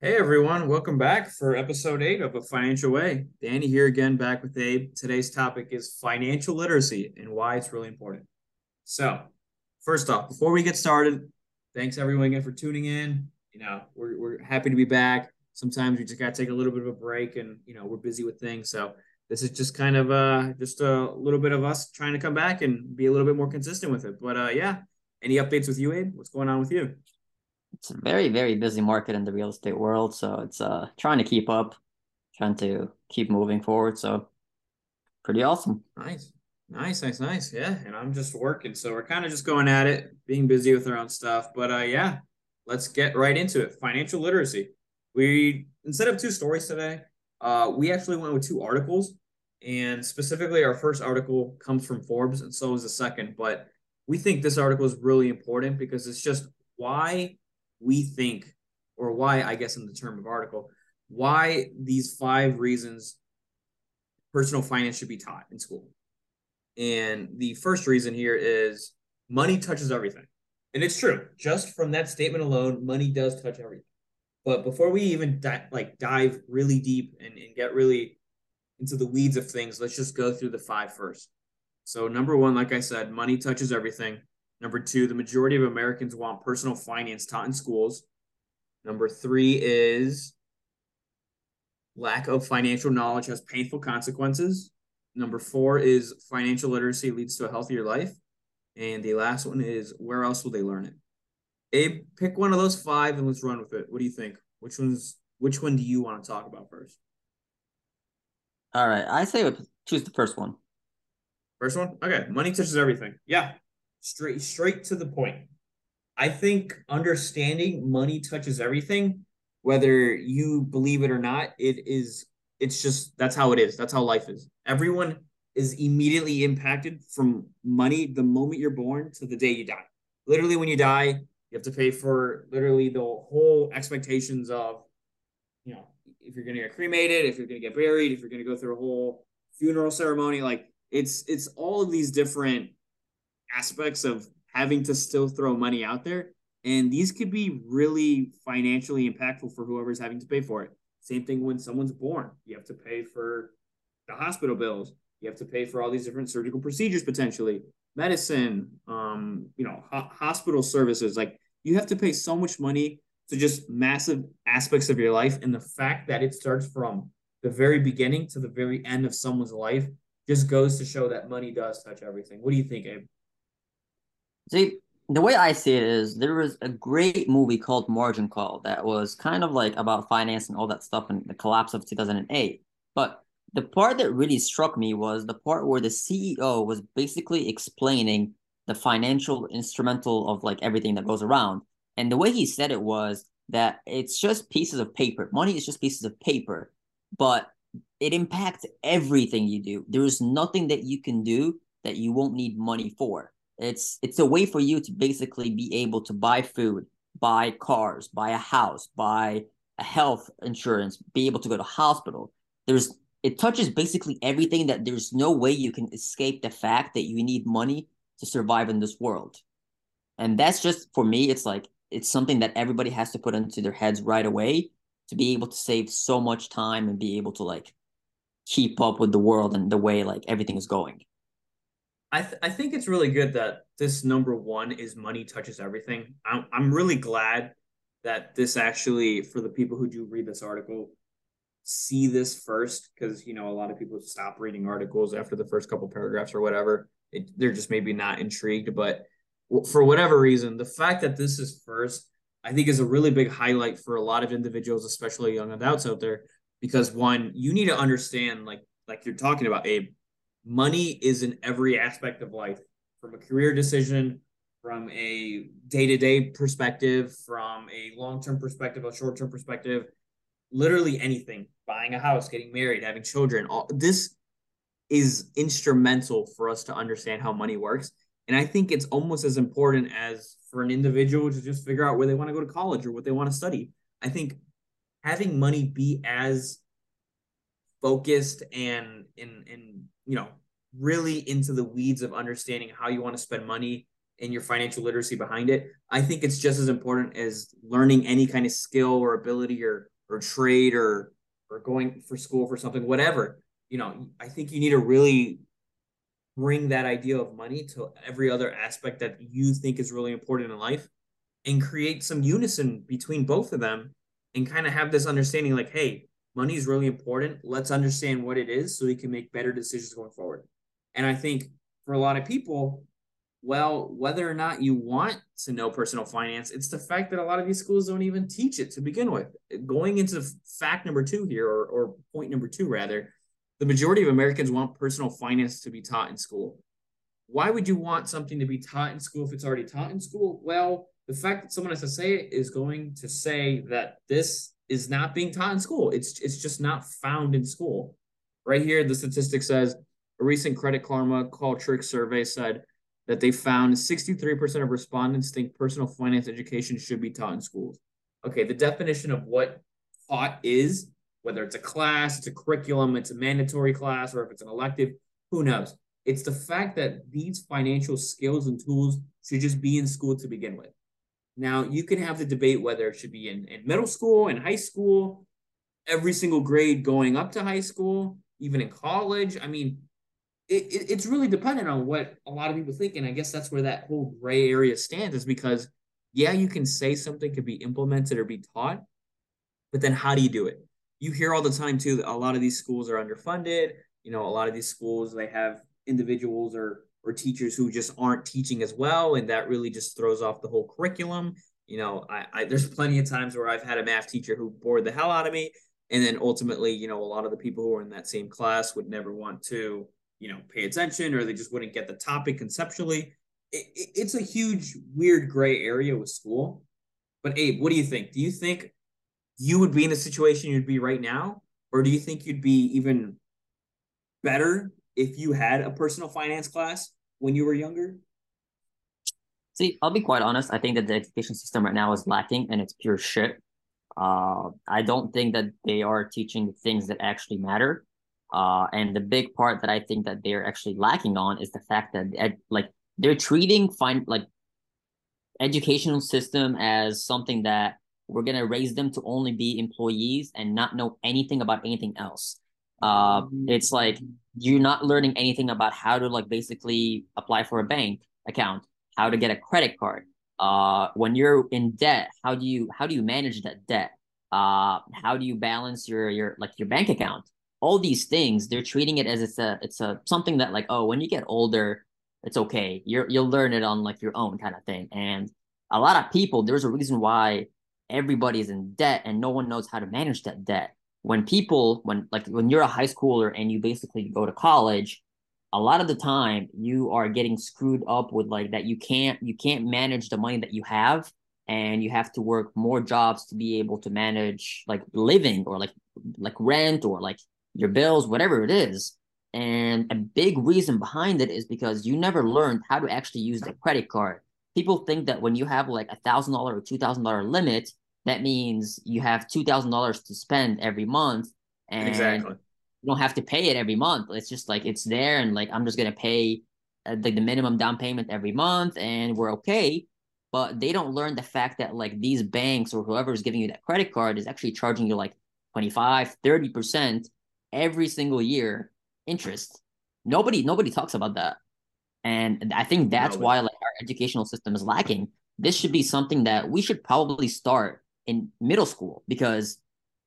Hey everyone, welcome back for episode 8 of A Financial Way. Danny here again, back with Abe. Today's topic is financial literacy and why it's really important. So first off, before we get started, thanks everyone again for tuning in. You know, we're happy to be back. Sometimes we just got to take a little bit of a break and, you know, we're busy with things. So this is just kind of just a little bit of us trying to come back and be a little bit more consistent with it. But yeah, any updates with you, Abe? What's going on with you? It's a very, very busy market in the real estate world. So it's trying to keep up, trying to keep moving forward. So pretty awesome. Nice. Yeah. And I'm just working. So we're kind of just going at it, being busy with our own stuff. But yeah, let's get right into it. Financial literacy. We, instead of 2 stories today, we actually went with 2 articles. And specifically, our first article comes from Forbes, and so is the second. But we think this article is really important because it's just why we think, or why, I guess in the term of article, why these 5 reasons personal finance should be taught in school. And the first reason here is money touches everything. And it's true. Just from that statement alone, money does touch everything. But before we even dive really deep and get really into the weeds of things, let's just go through the 5 first. So number 1, like I said, money touches everything. Number 2, the majority of Americans want personal finance taught in schools. Number 3 is lack of financial knowledge has painful consequences. Number 4 is financial literacy leads to a healthier life. And the last one is where else will they learn it? Abe, pick one of those 5 and let's run with it. What do you think? Which one do you want to talk about first? All right. I say choose the first one. First one? Okay. Money touches everything. Yeah. Straight to the point. I think understanding money touches everything, whether you believe it or not, it's just, that's how it is. That's how life is. Everyone is immediately impacted from money the moment you're born to the day you die. Literally when you die, you have to pay for literally the whole expectations of, you know, if you're going to get cremated, if you're going to get buried, if you're going to go through a whole funeral ceremony, like it's all of these different aspects of having to still throw money out there. And these could be really financially impactful for whoever's having to pay for it. Same thing when someone's born, you have to pay for the hospital bills. You have to pay for all these different surgical procedures, potentially medicine, you know, hospital services. Like you have to pay so much money to just massive aspects of your life. And the fact that it starts from the very beginning to the very end of someone's life just goes to show that money does touch everything. What do you think, Abe? See, the way I see it is there was a great movie called Margin Call that was kind of like about finance and all that stuff and the collapse of 2008. But the part that really struck me was the part where the CEO was basically explaining the financial instrumental of like everything that goes around. And the way he said it was that it's just pieces of paper. Money is just pieces of paper, but it impacts everything you do. There is nothing that you can do that you won't need money for. It's a way for you to basically be able to buy food, buy cars, buy a house, buy a health insurance, be able to go to hospital. It touches basically everything that there's no way you can escape the fact that you need money to survive in this world. And that's just, for me, it's like, it's something that everybody has to put into their heads right away to be able to save so much time and be able to like keep up with the world and the way like everything is going. I think it's really good that this number 1 is money touches everything. I'm really glad that this actually, for the people who do read this article, see this first, because, you know, a lot of people stop reading articles after the first couple paragraphs or whatever. They're just maybe not intrigued. But for whatever reason, the fact that this is first, I think is a really big highlight for a lot of individuals, especially young adults out there, because one, you need to understand, like you're talking about, Abe, money is in every aspect of life, from a career decision, from a day-to-day perspective, from a long-term perspective, a short-term perspective, literally anything, buying a house, getting married, having children. All this is instrumental for us to understand how money works. And I think it's almost as important as for an individual to just figure out where they want to go to college or what they want to study. I think having money be as focused and you know, really into the weeds of understanding how you want to spend money and your financial literacy behind it, I think it's just as important as learning any kind of skill or ability or trade or going for school for something, whatever. You know, I think you need to really bring that idea of money to every other aspect that you think is really important in life and create some unison between both of them and kind of have this understanding like, hey, money is really important. Let's understand what it is so we can make better decisions going forward. And I think for a lot of people, well, whether or not you want to know personal finance, it's the fact that a lot of these schools don't even teach it to begin with. Going into fact number two here, or point number two, rather, the majority of Americans want personal finance to be taught in school. Why would you want something to be taught in school if it's already taught in school? Well, the fact that someone has to say it is going to say that this is not being taught in school. It's just not found in school. Right here, the statistic says a recent Credit Karma Qualtrics survey said that they found 63% of respondents think personal finance education should be taught in schools. Okay, the definition of what taught is, whether it's a class, it's a curriculum, it's a mandatory class, or if it's an elective, who knows? It's the fact that these financial skills and tools should just be in school to begin with. Now, you can have the debate whether it should be in middle school, in high school, every single grade going up to high school, even in college. I mean, it's really dependent on what a lot of people think. And I guess that's where that whole gray area stands, is because, yeah, you can say something could be implemented or be taught, but then how do you do it? You hear all the time, too, that a lot of these schools are underfunded. You know, a lot of these schools, they have individuals or teachers who just aren't teaching as well. And that really just throws off the whole curriculum. You know, there's plenty of times where I've had a math teacher who bored the hell out of me. And then ultimately, you know, a lot of the people who are in that same class would never want to, you know, pay attention, or they just wouldn't get the topic conceptually. It's a huge, weird gray area with school. But Abe, what do you think? Do you think you would be in the situation you'd be right now? Or do you think you'd be even better if you had a personal finance class when you were younger? See, I'll be quite honest. I think that the education system right now is lacking, and it's pure shit. I don't think that they are teaching things that actually matter. And the big part that I think that they're actually lacking on is the fact that they're treating educational system as something that we're going to raise them to only be employees and not know anything about anything else. It's like you're not learning anything about how to basically apply for a bank account, how to get a credit card. When you're in debt, how do you manage that debt? How do you balance your bank account? All these things, they're treating it as it's something that when you get older, it's okay. You'll learn it on your own kind of thing. And a lot of people, there's a reason why everybody's in debt and no one knows how to manage that debt. When you're a high schooler and you basically go to college, a lot of the time you are getting screwed up with that you can't manage the money that you have, and you have to work more jobs to be able to manage living or rent or your bills, whatever it is. And a big reason behind it is because you never learned how to actually use the credit card. People think that when you have $1,000 or $2,000 limit, that means you have $2,000 to spend every month, and exactly, you don't have to pay it every month. It's just it's there, and I'm just gonna pay the minimum down payment every month, and we're okay. But they don't learn the fact that these banks or whoever is giving you that credit card is actually charging you 25, 30%. Every single year interest. Nobody talks about that. And I think that's why our educational system is lacking. This should be something that we should probably start in middle school, because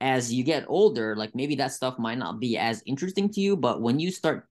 as you get older, maybe that stuff might not be as interesting to you, but when you start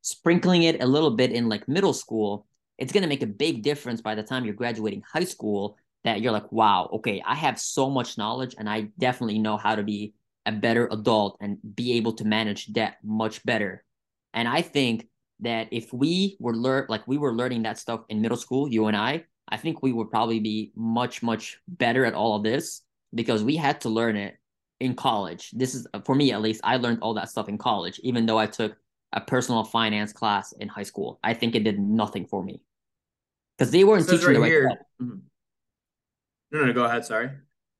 sprinkling it a little bit in middle school, it's going to make a big difference by the time you're graduating high school, that you're wow, okay, I have so much knowledge, and I definitely know how to be a better adult and be able to manage debt much better. And I think that if we were learning that stuff in middle school, you and I think we would probably be much, much better at all of this, because we had to learn it in college. This is, for me at least, I learned all that stuff in college, even though I took a personal finance class in high school. I think it did nothing for me because they weren't teaching the right stuff. Mm-hmm. No, go ahead. Sorry.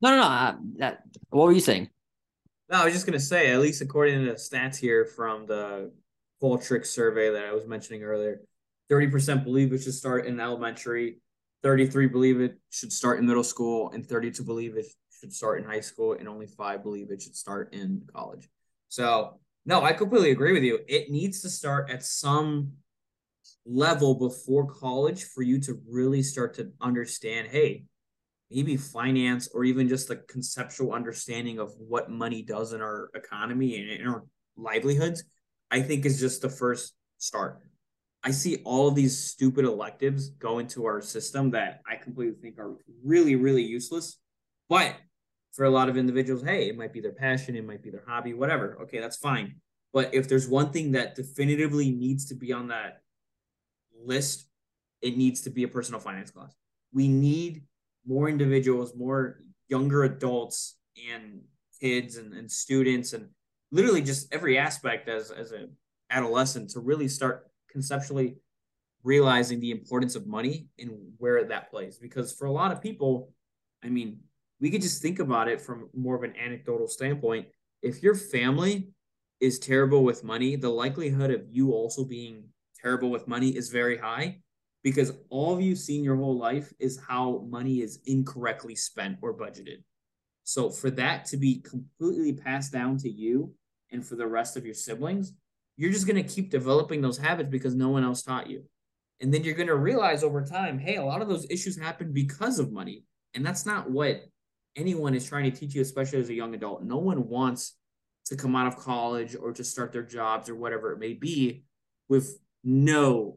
No. What were you saying? No, I was just going to say, at least according to the stats here from the Qualtrics survey that I was mentioning earlier, 30% believe it should start in elementary, 33 believe it should start in middle school, and 32 believe it should start in high school, and only 5 believe it should start in college. So no, I completely agree with you. It needs to start at some level before college for you to really start to understand, hey, maybe finance, or even just the conceptual understanding of what money does in our economy and in our livelihoods, I think is just the first start. I see all of these stupid electives go into our system that I completely think are really, really useless. But for a lot of individuals, hey, it might be their passion, it might be their hobby, whatever. Okay, that's fine. But if there's one thing that definitively needs to be on that list, it needs to be a personal finance class. We need more individuals, more younger adults and kids and students, and literally just every aspect as an adolescent to really start conceptually realizing the importance of money and where that plays. Because for a lot of people, I mean, we could just think about it from more of an anecdotal standpoint. If your family is terrible with money, the likelihood of you also being terrible with money is very high, because all of you've seen your whole life is how money is incorrectly spent or budgeted. So for that to be completely passed down to you and for the rest of your siblings, you're just going to keep developing those habits because no one else taught you. And then you're going to realize over time, hey, a lot of those issues happen because of money. And that's not what anyone is trying to teach you, especially as a young adult. No one wants to come out of college or to start their jobs or whatever it may be with no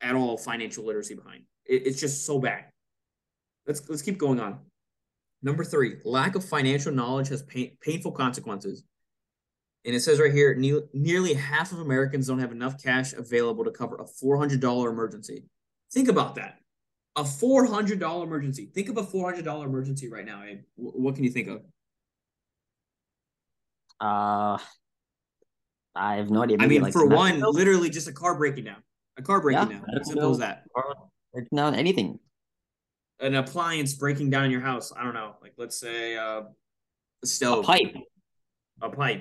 at all financial literacy behind. It's just so bad. Let's keep going on. Number 3, lack of financial knowledge has painful consequences. And it says right here, nearly half of Americans don't have enough cash available to cover a $400 emergency. Think about that. A $400 emergency. Think of a $400 emergency right now, Abe. What can you think of? I have no idea. I mean, like, for one, literally just a car breaking down. A car breaking down. Simple as that. Breaking down anything. An appliance breaking down in your house. I don't know. Like, let's say a stove. A pipe.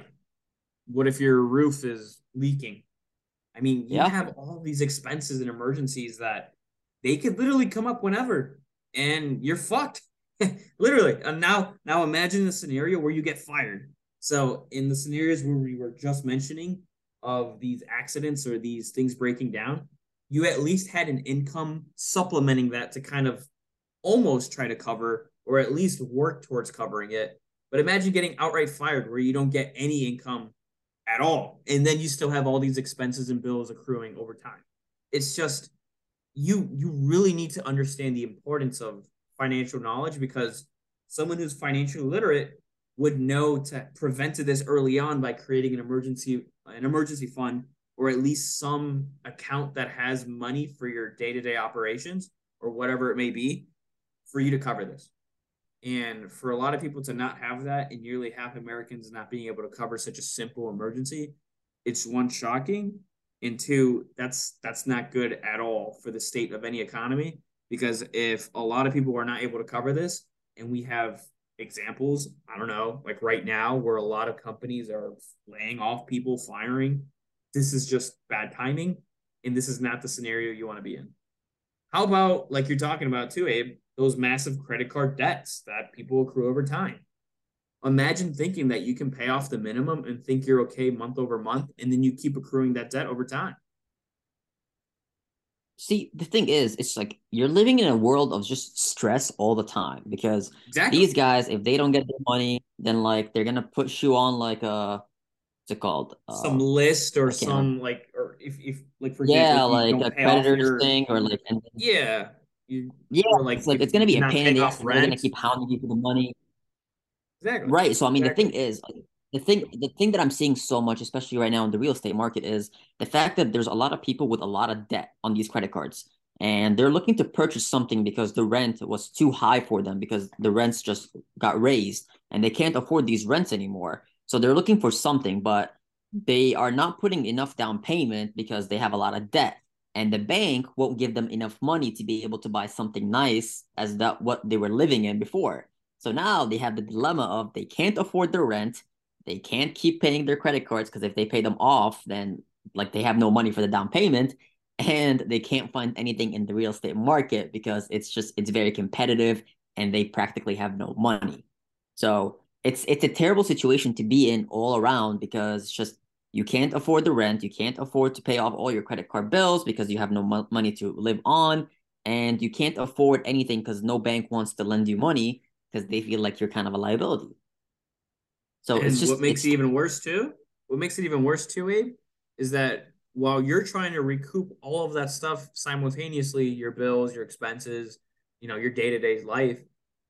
What if your roof is leaking? I mean, you have all these expenses and emergencies that they could literally come up whenever, and you're fucked. Literally. And now imagine the scenario where you get fired. So in the scenarios where we were just mentioning of these accidents or these things breaking down, you at least had an income supplementing that to kind of almost try to cover, or at least work towards covering it. But imagine getting outright fired where you don't get any income at all. And then you still have all these expenses and bills accruing over time. It's just, you really need to understand the importance of financial knowledge, because someone who's financially literate would know to prevent this early on by creating an emergency fund, or at least some account that has money for your day-to-day operations or whatever it may be for you to cover this. And for a lot of people to not have that, and nearly half Americans not being able to cover such a simple emergency, it's one, shocking, and two, that's not good at all for the state of any economy, because if a lot of people are not able to cover this, and we have examples, I don't know, like right now where a lot of companies are laying off people, firing, this is just bad timing, and this is not the scenario you want to be in. How about, like you're talking about too, Abe, those massive credit card debts that people accrue over time. Imagine thinking that you can pay off the minimum and think you're okay month over month, and then you keep accruing that debt over time. See, the thing is, it's like you're living in a world of just stress all the time, because these guys, if they don't get their money, then like they're gonna push you on like a, what's it called? Some list or some like, or if like for example, like a creditor thing or like it's like it's gonna be a pain in the ass. They're gonna keep hounding you for the money. Exactly. Right. So I mean, the thing is, like, the thing that I'm seeing so much, especially right now in the real estate market, is the fact that there's a lot of people with a lot of debt on these credit cards, and they're looking to purchase something because the rent was too high for them, because the rents just got raised and they can't afford these rents anymore. So they're looking for something, but they are not putting enough down payment because they have a lot of debt, and the bank won't give them enough money to be able to buy something nice as that what they were living in before. So now they have the dilemma of they can't afford their rent, they can't keep paying their credit cards, because if they pay them off, then like they have no money for the down payment, and they can't find anything in the real estate market because it's very competitive and they practically have no money. So it's a terrible situation to be in all around, because it's just, you can't afford the rent. You can't afford to pay off all your credit card bills because you have no money to live on. And you can't afford anything because no bank wants to lend you money because they feel like you're kind of a liability. So and it's just what makes it even worse too, Abe, is that while you're trying to recoup all of that stuff simultaneously, your bills, your expenses, your day-to-day life,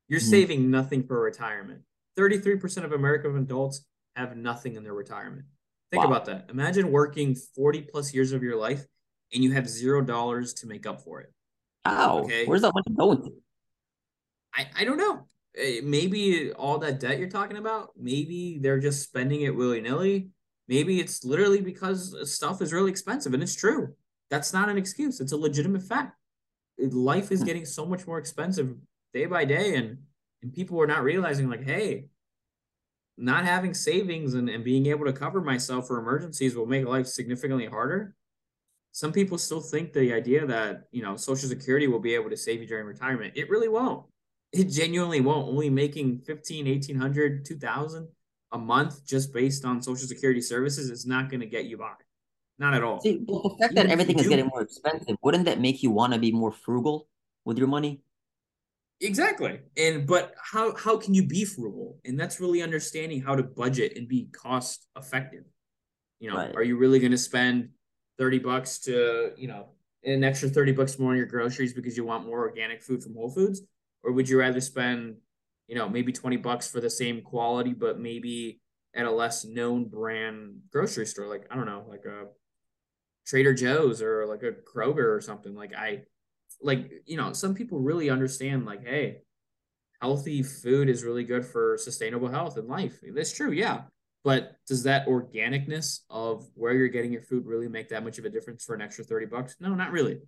you're saving nothing for retirement. 33% of American adults have nothing in their retirement. Think about that. Imagine working 40 plus years of your life and you have $0 to make up for it. Okay? Where's that money going to? I don't know. Maybe all that debt you're talking about, maybe they're just spending it willy-nilly. Maybe it's literally because stuff is really expensive, and it's true. That's not an excuse. It's a legitimate fact. Life is getting so much more expensive day by day, and people are not realizing, like, hey, not having savings and being able to cover myself for emergencies will make life significantly harder. Some people still think the idea that, Social Security will be able to save you during retirement. It really won't. It genuinely won't. Only making $1,500, $1,800, $2,000 a month just based on Social Security services is not going to get you by. Not at all. See, the fact that everything is getting more expensive, wouldn't that make you want to be more frugal with your money? Exactly. But how can you be frugal? And that's really understanding how to budget and be cost effective. Right. Are you really going to spend $30 to, an extra $30 more on your groceries because you want more organic food from Whole Foods? Or would you rather spend maybe $20 for the same quality, but maybe at a less known brand grocery store, like, I don't know, like a Trader Joe's or like a Kroger or something. Some people really understand, like, hey, healthy food is really good for sustainable health and life. That's true. Yeah. But does that organicness of where you're getting your food really make that much of a difference for an extra $30? No, not really.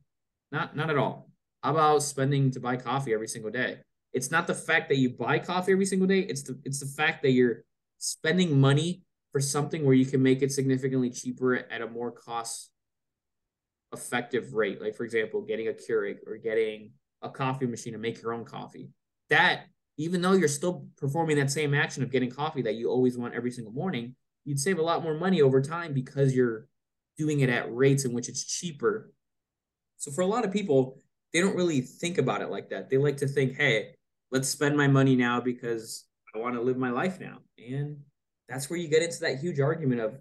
Not at all. How about spending to buy coffee every single day? It's not the fact that you buy coffee every single day. It's the fact that you're spending money for something where you can make it significantly cheaper at a more cost-effective rate. Like, for example, getting a Keurig or getting a coffee machine to make your own coffee. That, even though you're still performing that same action of getting coffee that you always want every single morning, you'd save a lot more money over time because you're doing it at rates in which it's cheaper. So for a lot of people, they don't really think about it like that. They like to think, hey, let's spend my money now because I want to live my life now. And that's where you get into that huge argument of, do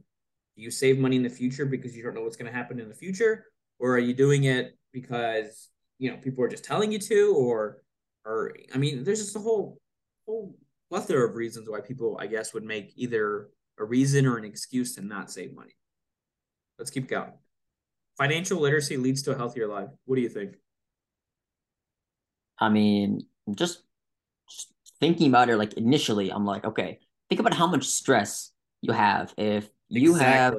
you save money in the future because you don't know what's going to happen in the future? Or are you doing it because, people are just telling you to, or there's just a whole plethora of reasons why people, I guess, would make either a reason or an excuse to not save money. Let's keep going. Financial literacy leads to a healthier life. What do you think? I mean, just thinking about it, like, initially, I'm like, okay, think about how much stress you have if you have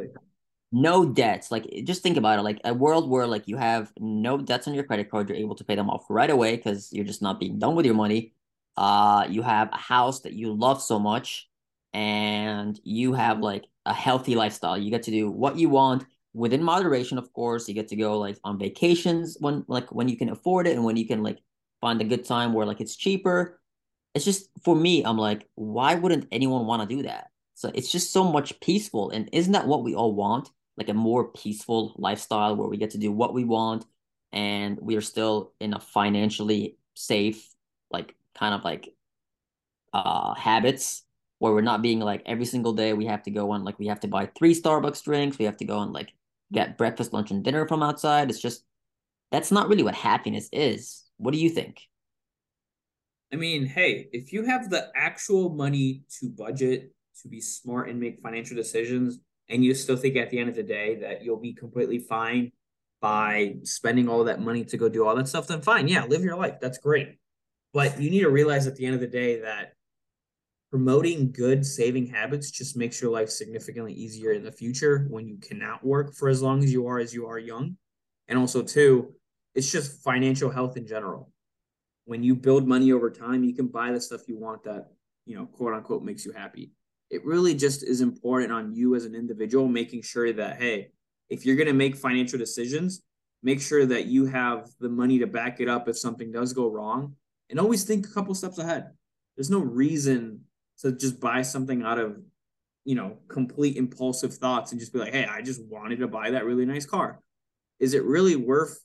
no debts. Like, just think about it, like a world where, like, you have no debts on your credit card, you're able to pay them off right away because you're just not being done with your money. You have a house that you love so much, and you have, like, a healthy lifestyle. You get to do what you want within moderation, of course. You get to go, like, on vacations when you can afford it and when you can, like, find a good time where, like, it's cheaper. It's just, for me, I'm like, why wouldn't anyone want to do that? So it's just so much peaceful. And isn't that what we all want? Like, a more peaceful lifestyle where we get to do what we want and we are still in a financially safe, like, kind of like habits where we're not being like, every single day we have to go on, like, we have to buy 3 Starbucks drinks. We have to go and, like, get breakfast, lunch, and dinner from outside. It's just, that's not really what happiness is. What do you think? I mean, hey, if you have the actual money to budget, to be smart and make financial decisions, and you still think at the end of the day that you'll be completely fine by spending all that money to go do all that stuff, then fine. Yeah, live your life. That's great. But you need to realize at the end of the day that promoting good saving habits just makes your life significantly easier in the future when you cannot work for as long as you are young. And also, too, it's just financial health in general. When you build money over time, you can buy the stuff you want that, quote unquote, makes you happy. It really just is important on you as an individual, making sure that, hey, if you're going to make financial decisions, Make sure that you have the money to back it up if something does go wrong, and always think a couple steps ahead. There's no reason to just buy something out of, you know, complete impulsive thoughts and just be like, hey, I just wanted to buy that really nice car. Is it really worth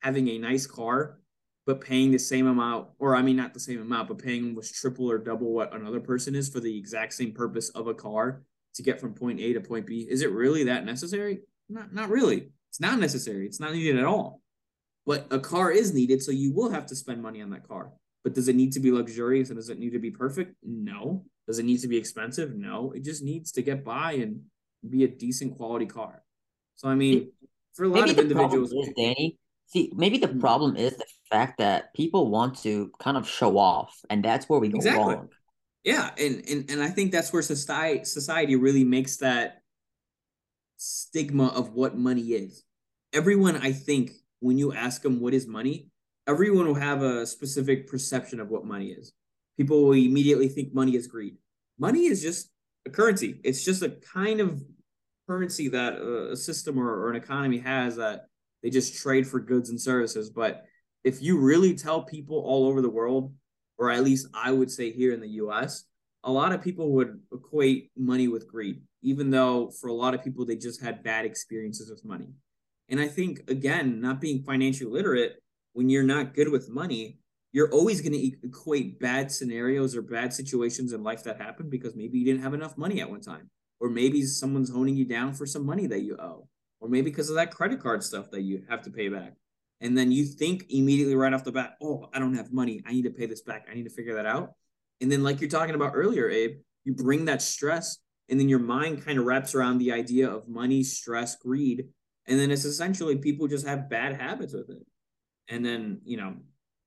having a nice car, but paying the same amount, or I mean, not the same amount, but paying almost triple or double what another person is for the exact same purpose of a car to get from point A to point B? Is it really that necessary? Not really. It's not necessary. It's not needed at all. But a car is needed, so you will have to spend money on that car. But does it need to be luxurious, and does it need to be perfect? No. Does it need to be expensive? No. It just needs to get by and be a decent quality car. So, I mean, for a lot of individuals... maybe the problem is the fact that people want to kind of show off, and that's where we go wrong. Yeah, and I think that's where society really makes that stigma of what money is. Everyone, I think, when you ask them what is money, everyone will have a specific perception of what money is. People will immediately think money is greed. Money is just a currency. It's just a kind of currency that a system or an economy has that they just trade for goods and services. But if you really tell people all over the world, or at least I would say here in the US, a lot of people would equate money with greed, even though for a lot of people, they just had bad experiences with money. And I think, again, not being financially literate, when you're not good with money, you're always going to equate bad scenarios or bad situations in life that happen because maybe you didn't have enough money at one time, or maybe someone's honing you down for some money that you owe, or maybe because of that credit card stuff that you have to pay back. And then you think immediately right off the bat, oh, I don't have money. I need to pay this back. I need to figure that out. And then like you're talking about earlier, Abe, you bring that stress, and then your mind kind of wraps around the idea of money, stress, greed. And then it's essentially people just have bad habits with it. And then, you know,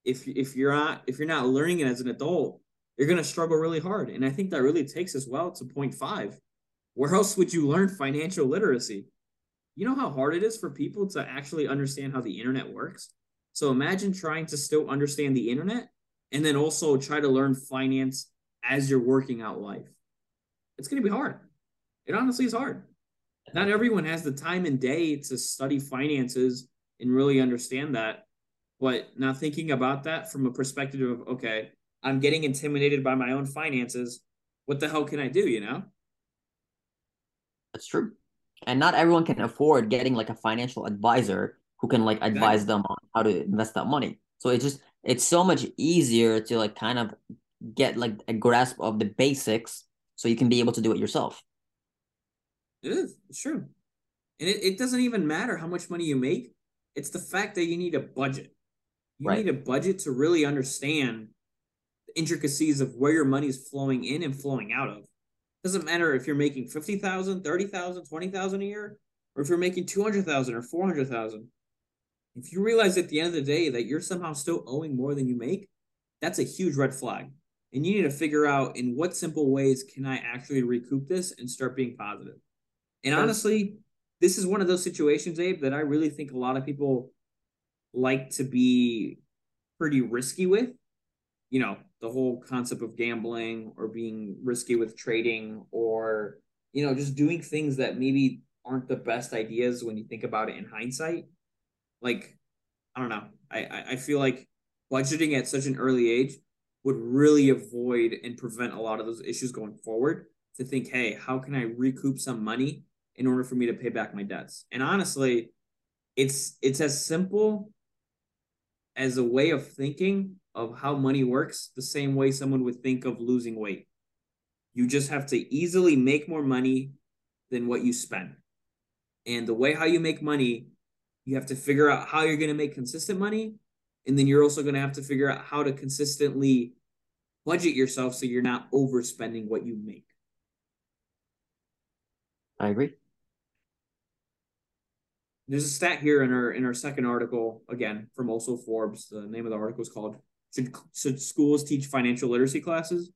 if you're not learning it as an adult, you're going to struggle really hard. And I think that really takes us well to point five. Where else would you learn financial literacy? You know how hard it is for people to actually understand how the internet works? So imagine trying to still understand the internet and then also try to learn finance as you're working out life. It's going to be hard. It honestly is hard. Not everyone has the time and day to study finances and really understand that. But now thinking about that from a perspective of, okay, I'm getting intimidated by my own finances. What the hell can I do, you know? That's true. And not everyone can afford getting like a financial advisor who can like advise them on how to invest that money. So it's so much easier to like kind of get like a grasp of the basics so you can be able to do it yourself. It is. It's true. And it doesn't even matter how much money you make. It's the fact that you need a budget. You need a budget to really understand the intricacies of where your money is flowing in and flowing out of. Doesn't matter if you're making $50,000, $30,000, $20,000 a year, or if you're making $200,000 or $400,000. If you realize at the end of the day that you're somehow still owing more than you make, that's a huge red flag. And you need to figure out in what simple ways can I actually recoup this and start being positive. And honestly, this is one of those situations, Abe, that I really think a lot of people like to be pretty risky with. You know, the whole concept of gambling or being risky with trading, or, you know, just doing things that maybe aren't the best ideas when you think about it in hindsight. Like, I don't know. I feel like budgeting at such an early age would really avoid and prevent a lot of those issues going forward, to think, hey, how can I recoup some money in order for me to pay back my debts? And honestly, it's as simple as a way of thinking of how money works, the same way someone would think of losing weight. You just have to easily make more money than what you spend. And the way how you make money, you have to figure out how you're going to make consistent money. And then you're also going to have to figure out how to consistently budget yourself so you're not overspending what you make. I agree. There's a stat here in our second article, again, from also Forbes. The name of the article is called, Should Schools Teach Financial Literacy Classes?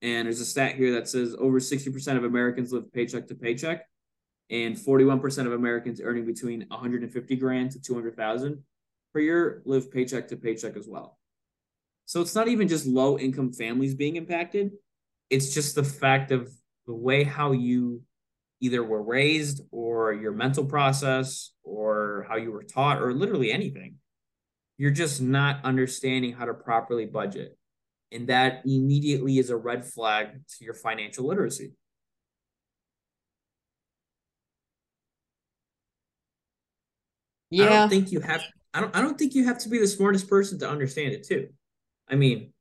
And there's a stat here that says over 60% of Americans live paycheck to paycheck, and 41% of Americans earning between $150,000 to $200,000 per year live paycheck to paycheck as well. So it's not even just low-income families being impacted. It's just the fact of the way how you either were raised or your mental process or how you were taught or literally anything. You're just not understanding how to properly budget. And that immediately is a red flag to your financial literacy. Yeah. I don't think you have to be the smartest person to understand it too. I mean,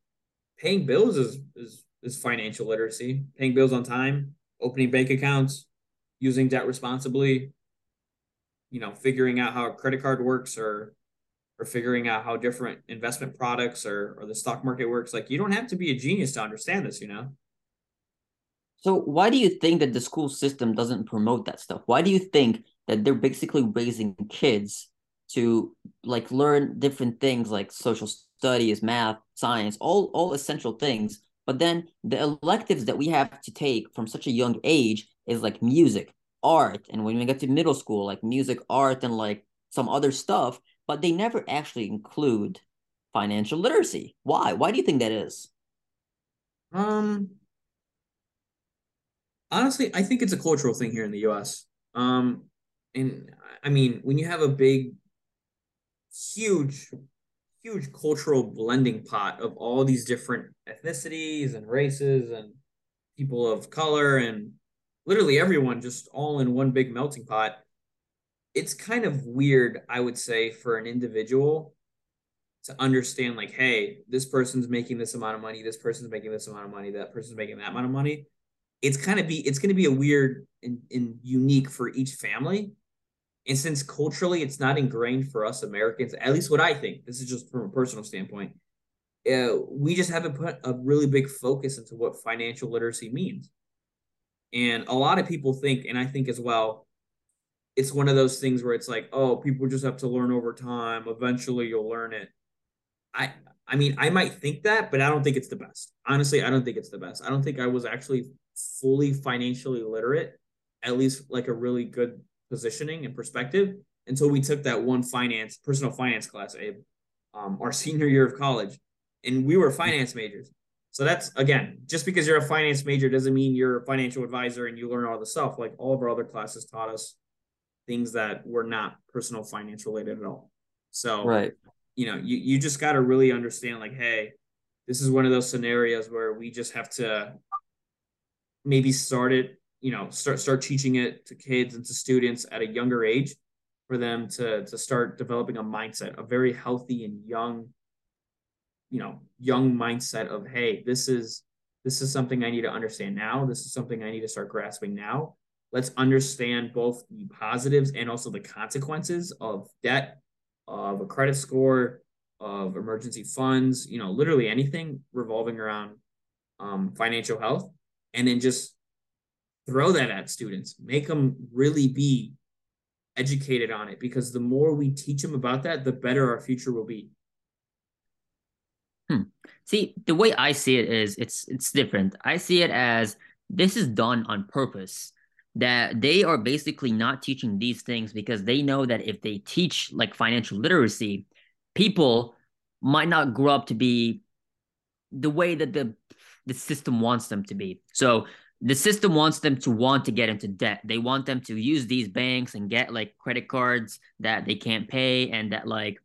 paying bills is financial literacy. Paying bills on time, opening bank accounts, using debt responsibly, figuring out how a credit card works or figuring out how different investment products or the stock market works. Like, you don't have to be a genius to understand this, So why do you think that the school system doesn't promote that stuff? Why do you think that they're basically raising kids to like learn different things like social studies, math, science, all essential things? But then the electives that we have to take from such a young age is like music, art. And when we get to middle school, like music, art, and like some other stuff, but they never actually include financial literacy. Why? Why do you think that is? Honestly, I think it's a cultural thing here in the US. And I mean, when you have a big, huge cultural blending pot of all these different ethnicities and races and people of color and literally everyone just all in one big melting pot, it's kind of weird, I would say, for an individual to understand like, hey, this person's making this amount of money, this person's making this amount of money, that person's making that amount of money. It's going to be a weird and unique for each family. And since culturally it's not ingrained for us Americans, at least what I think, this is just from a personal standpoint, we just haven't put a really big focus into what financial literacy means. And a lot of people think, and I think as well, it's one of those things where it's like, oh, people just have to learn over time. Eventually you'll learn it. I mean, I might think that, but I don't think it's the best. Honestly, I don't think it's the best. I don't think I was actually fully financially literate, at least like a really good positioning and perspective, until we took that one personal finance class, Abe, our senior year of college, and we were finance majors. So that's, again, just because you're a finance major doesn't mean you're a financial advisor and you learn all the stuff. Like, all of our other classes taught us things that were not personal finance related at all. So, right. You just got to really understand like, hey, this is one of those scenarios where we just have to maybe start it, start teaching it to kids and to students at a younger age for them to start developing a mindset, a very healthy and young mindset of, hey, this is something I need to understand now. This is something I need to start grasping now. Let's understand both the positives and also the consequences of debt, of a credit score, of emergency funds, literally anything revolving around financial health, and then just throw that at students, make them really be educated on it, because the more we teach them about that, the better our future will be. See, the way I see it is it's different. I see it as this is done on purpose, that they are basically not teaching these things because they know that if they teach like financial literacy, people might not grow up to be the way that the system wants them to be. So the system wants them to want to get into debt. They want them to use these banks and get like credit cards that they can't pay, and that like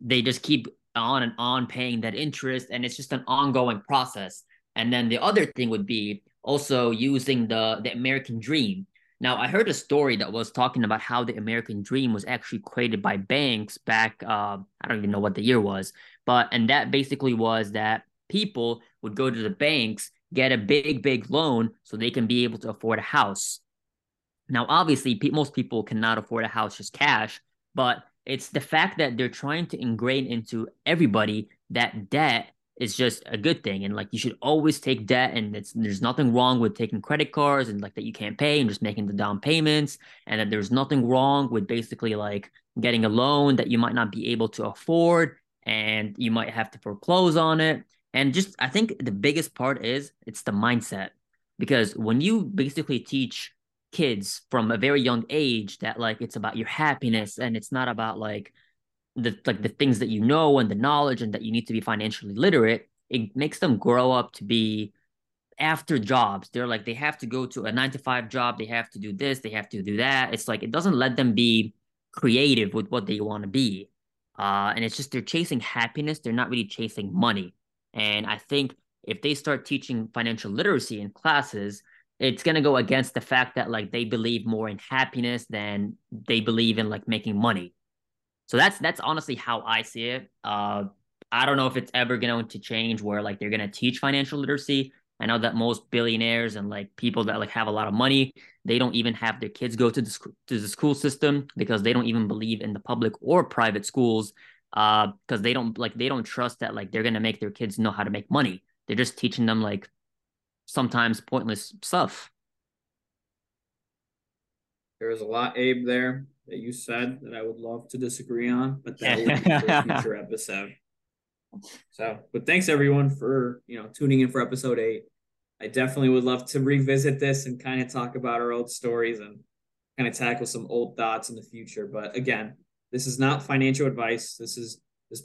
they just keep on and on paying that interest, and it's just an ongoing process. And then the other thing would be also using the American dream. Now, I heard a story that was talking about how the American dream was actually created by banks back, I don't even know what the year was, and that basically was that people would go to the banks, get a big loan so they can be able to afford a house. Now, obviously, most people cannot afford a house just cash, but it's the fact that they're trying to ingrain into everybody that debt is just a good thing. And like, you should always take debt, and there's nothing wrong with taking credit cards and like that you can't pay and just making the down payments, and that there's nothing wrong with basically like getting a loan that you might not be able to afford and you might have to foreclose on it. And just, I think the biggest part is it's the mindset, because when you basically teach kids from a very young age that like, it's about your happiness and it's not about like the things that you know and the knowledge and that you need to be financially literate, it makes them grow up to be after jobs. They're like, they have to go to a 9-to-5 job. They have to do this. They have to do that. It's like, it doesn't let them be creative with what they want to be. And it's just, they're chasing happiness. They're not really chasing money. And I think if they start teaching financial literacy in classes, it's going to go against the fact that like they believe more in happiness than they believe in like making money. So that's honestly how I see it. I don't know if it's ever going to change where like they're going to teach financial literacy. I know that most billionaires and like people that like have a lot of money, they don't even have their kids go to the school system because they don't even believe in the public or private schools because they don't trust that like they're going to make their kids know how to make money. They're just teaching them like sometimes pointless stuff. There was a lot, Abe, there that you said that I would love to disagree on, but that would be for a future episode. So, but thanks everyone for, tuning in for episode 8. I definitely would love to revisit this and kind of talk about our old stories and kind of tackle some old thoughts in the future. But again, this is not financial advice. This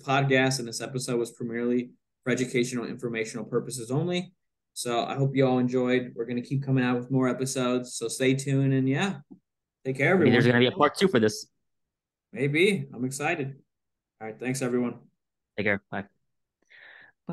podcast and this episode was primarily for educational, informational purposes only. So I hope you all enjoyed. We're going to keep coming out with more episodes. So stay tuned and take care, everyone. There's going to be a part 2 for this. Maybe. I'm excited. All right. Thanks everyone. Take care. Bye.